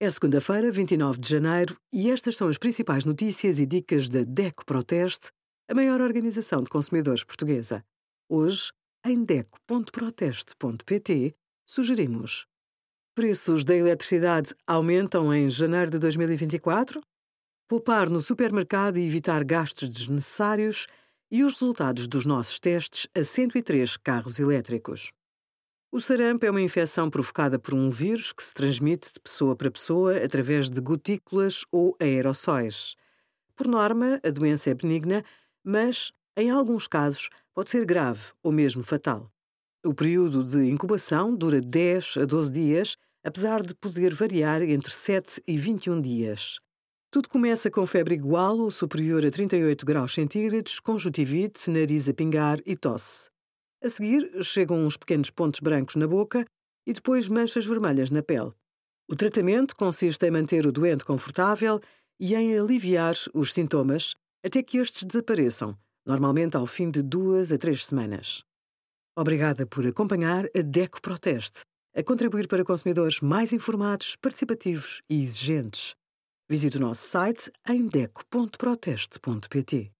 É segunda-feira, 29 de janeiro, e estas são as principais notícias e dicas da DECO Proteste, a maior organização de consumidores portuguesa. Hoje, em deco.proteste.pt, sugerimos: preços da eletricidade aumentam em janeiro de 2024? Poupar no supermercado e evitar gastos desnecessários e os resultados dos nossos testes a 103 carros elétricos. O sarampo é uma infecção provocada por um vírus que se transmite de pessoa para pessoa através de gotículas ou aerossóis. Por norma, a doença é benigna, mas, em alguns casos, pode ser grave ou mesmo fatal. O período de incubação dura 10 a 12 dias, apesar de poder variar entre 7 e 21 dias. Tudo começa com febre igual ou superior a 38 graus centígrados, conjuntivite, nariz a pingar e tosse. A seguir, chegam uns pequenos pontos brancos na boca e depois manchas vermelhas na pele. O tratamento consiste em manter o doente confortável e em aliviar os sintomas até que estes desapareçam, normalmente ao fim de 2 a 3 semanas. Obrigada por acompanhar a DECO Proteste, a contribuir para consumidores mais informados, participativos e exigentes. Visite o nosso site em deco.proteste.pt.